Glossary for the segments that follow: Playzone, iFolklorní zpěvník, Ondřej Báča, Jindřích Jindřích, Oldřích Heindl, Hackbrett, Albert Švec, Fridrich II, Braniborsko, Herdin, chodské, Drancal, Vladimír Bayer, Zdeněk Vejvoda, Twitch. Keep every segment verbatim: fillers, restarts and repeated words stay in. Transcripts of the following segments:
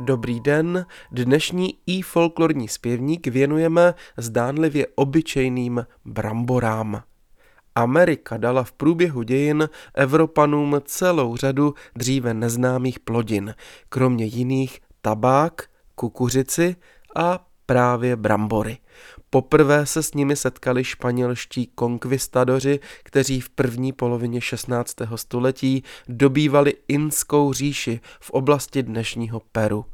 Dobrý den, dnešní iFolklorní zpěvník věnujeme zdánlivě obyčejným bramborám. Amerika dala v průběhu dějin Evropanům celou řadu dříve neznámých plodin, kromě jiných tabák, kukuřici a právě brambory. Poprvé se s nimi setkali španělští konkvistadoři, kteří v první polovině šestnáctého století dobývali Indskou říši v oblasti dnešního Peru.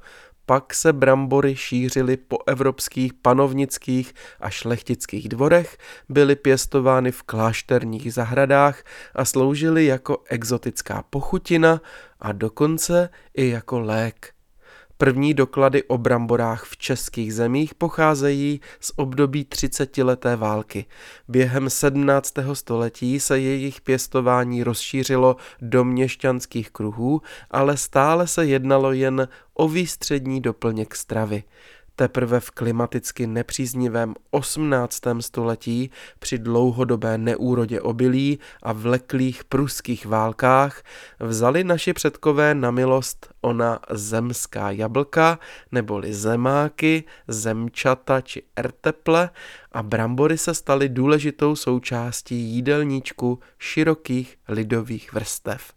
Pak se brambory šířily po evropských panovnických a šlechtických dvorech, byly pěstovány v klášterních zahradách a sloužily jako exotická pochutina a dokonce i jako lék. První doklady o bramborách v českých zemích pocházejí z období třicetileté války. Během sedmnáctého století se jejich pěstování rozšířilo do měšťanských kruhů, ale stále se jednalo jen o výstřední doplněk stravy. Teprve v klimaticky nepříznivém osmnáctém století při dlouhodobé neúrodě obilí a vleklých pruských válkách vzali naši předkové na milost ona zemská jablka, neboli zemáky, zemčata či erteple, a brambory se staly důležitou součástí jídelníčku širokých lidových vrstev.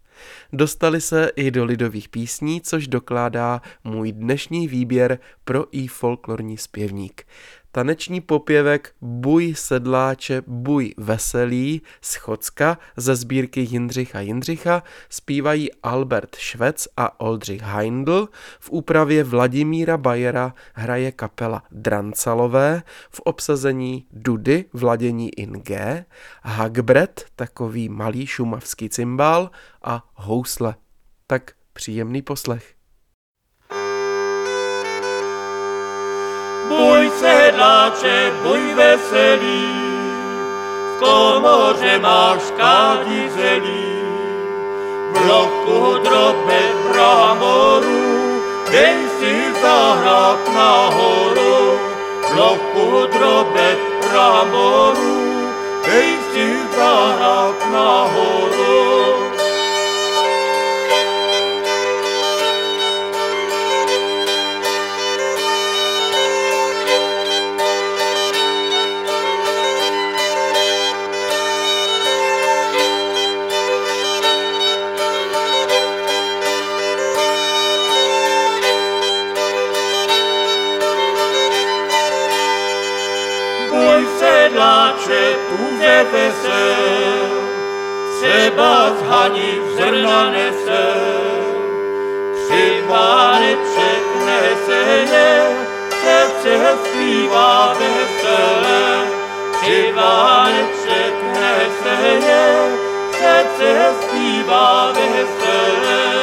Dostali se i do lidových písní, což dokládá můj dnešní výběr pro iFolklorní zpěvník. Taneční popěvek Buj sedláče, buj veselý z Chocka ze sbírky Jindřicha Jindřicha zpívají Albert Švec a Oldřich Heindl, v úpravě Vladimíra Bayera hraje kapela Drancalové, v obsazení dudy v ladění in G, Hackbrett, takový malý šumavský cymbál, a housle. Tak příjemný poslech. Buj sedláče, buj veselý, v komoře máš kádí zelí. V loku drobné bramboru, dej si zahrát nahoru. V loku drobné bramboru, dej si zahrát nahoru. Půjde vesel, třeba z haní zrna nese, při váleček neseje, srdce zpívá vesele, při váleček neseje, srdce zpívá vesele.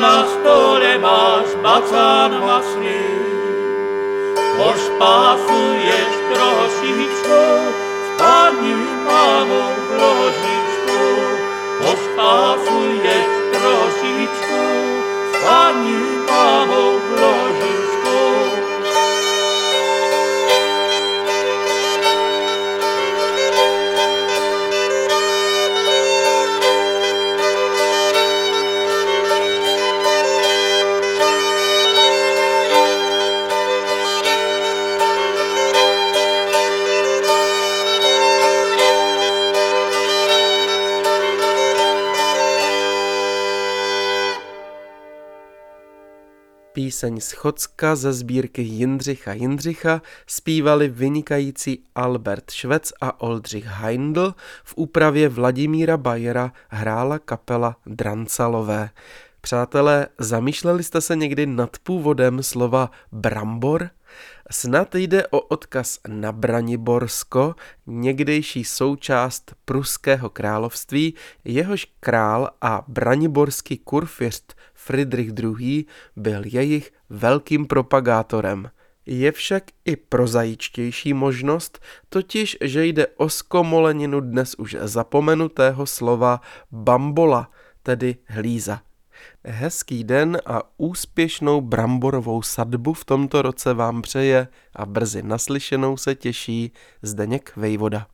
Na stole máš bacán masný, pošpásuješ trošičku, s paní mámou v ložičku. Pošpásuješ trošičku, s paní mámou v ložičku. Píseň z Chocka ze sbírky Jindřicha Jindřicha zpívali vynikající Albert Švec a Oldřich Heindl, v úpravě Vladimíra Bayera hrála kapela Drancalové. Přátelé, zamýšleli jste se někdy nad původem slova brambor? Snad jde o odkaz na Braniborsko, někdejší součást pruského království, jehož král a braniborský kurfiřt Fridrich druhý. Byl jejich velkým propagátorem. Je však i prozaičtější možnost, totiž, že jde o zkomoleninu dnes už zapomenutého slova bambola, tedy hlíza. Hezký den a úspěšnou bramborovou sadbu v tomto roce vám přeje a brzy naslyšenou se těší Zdeněk Vejvoda.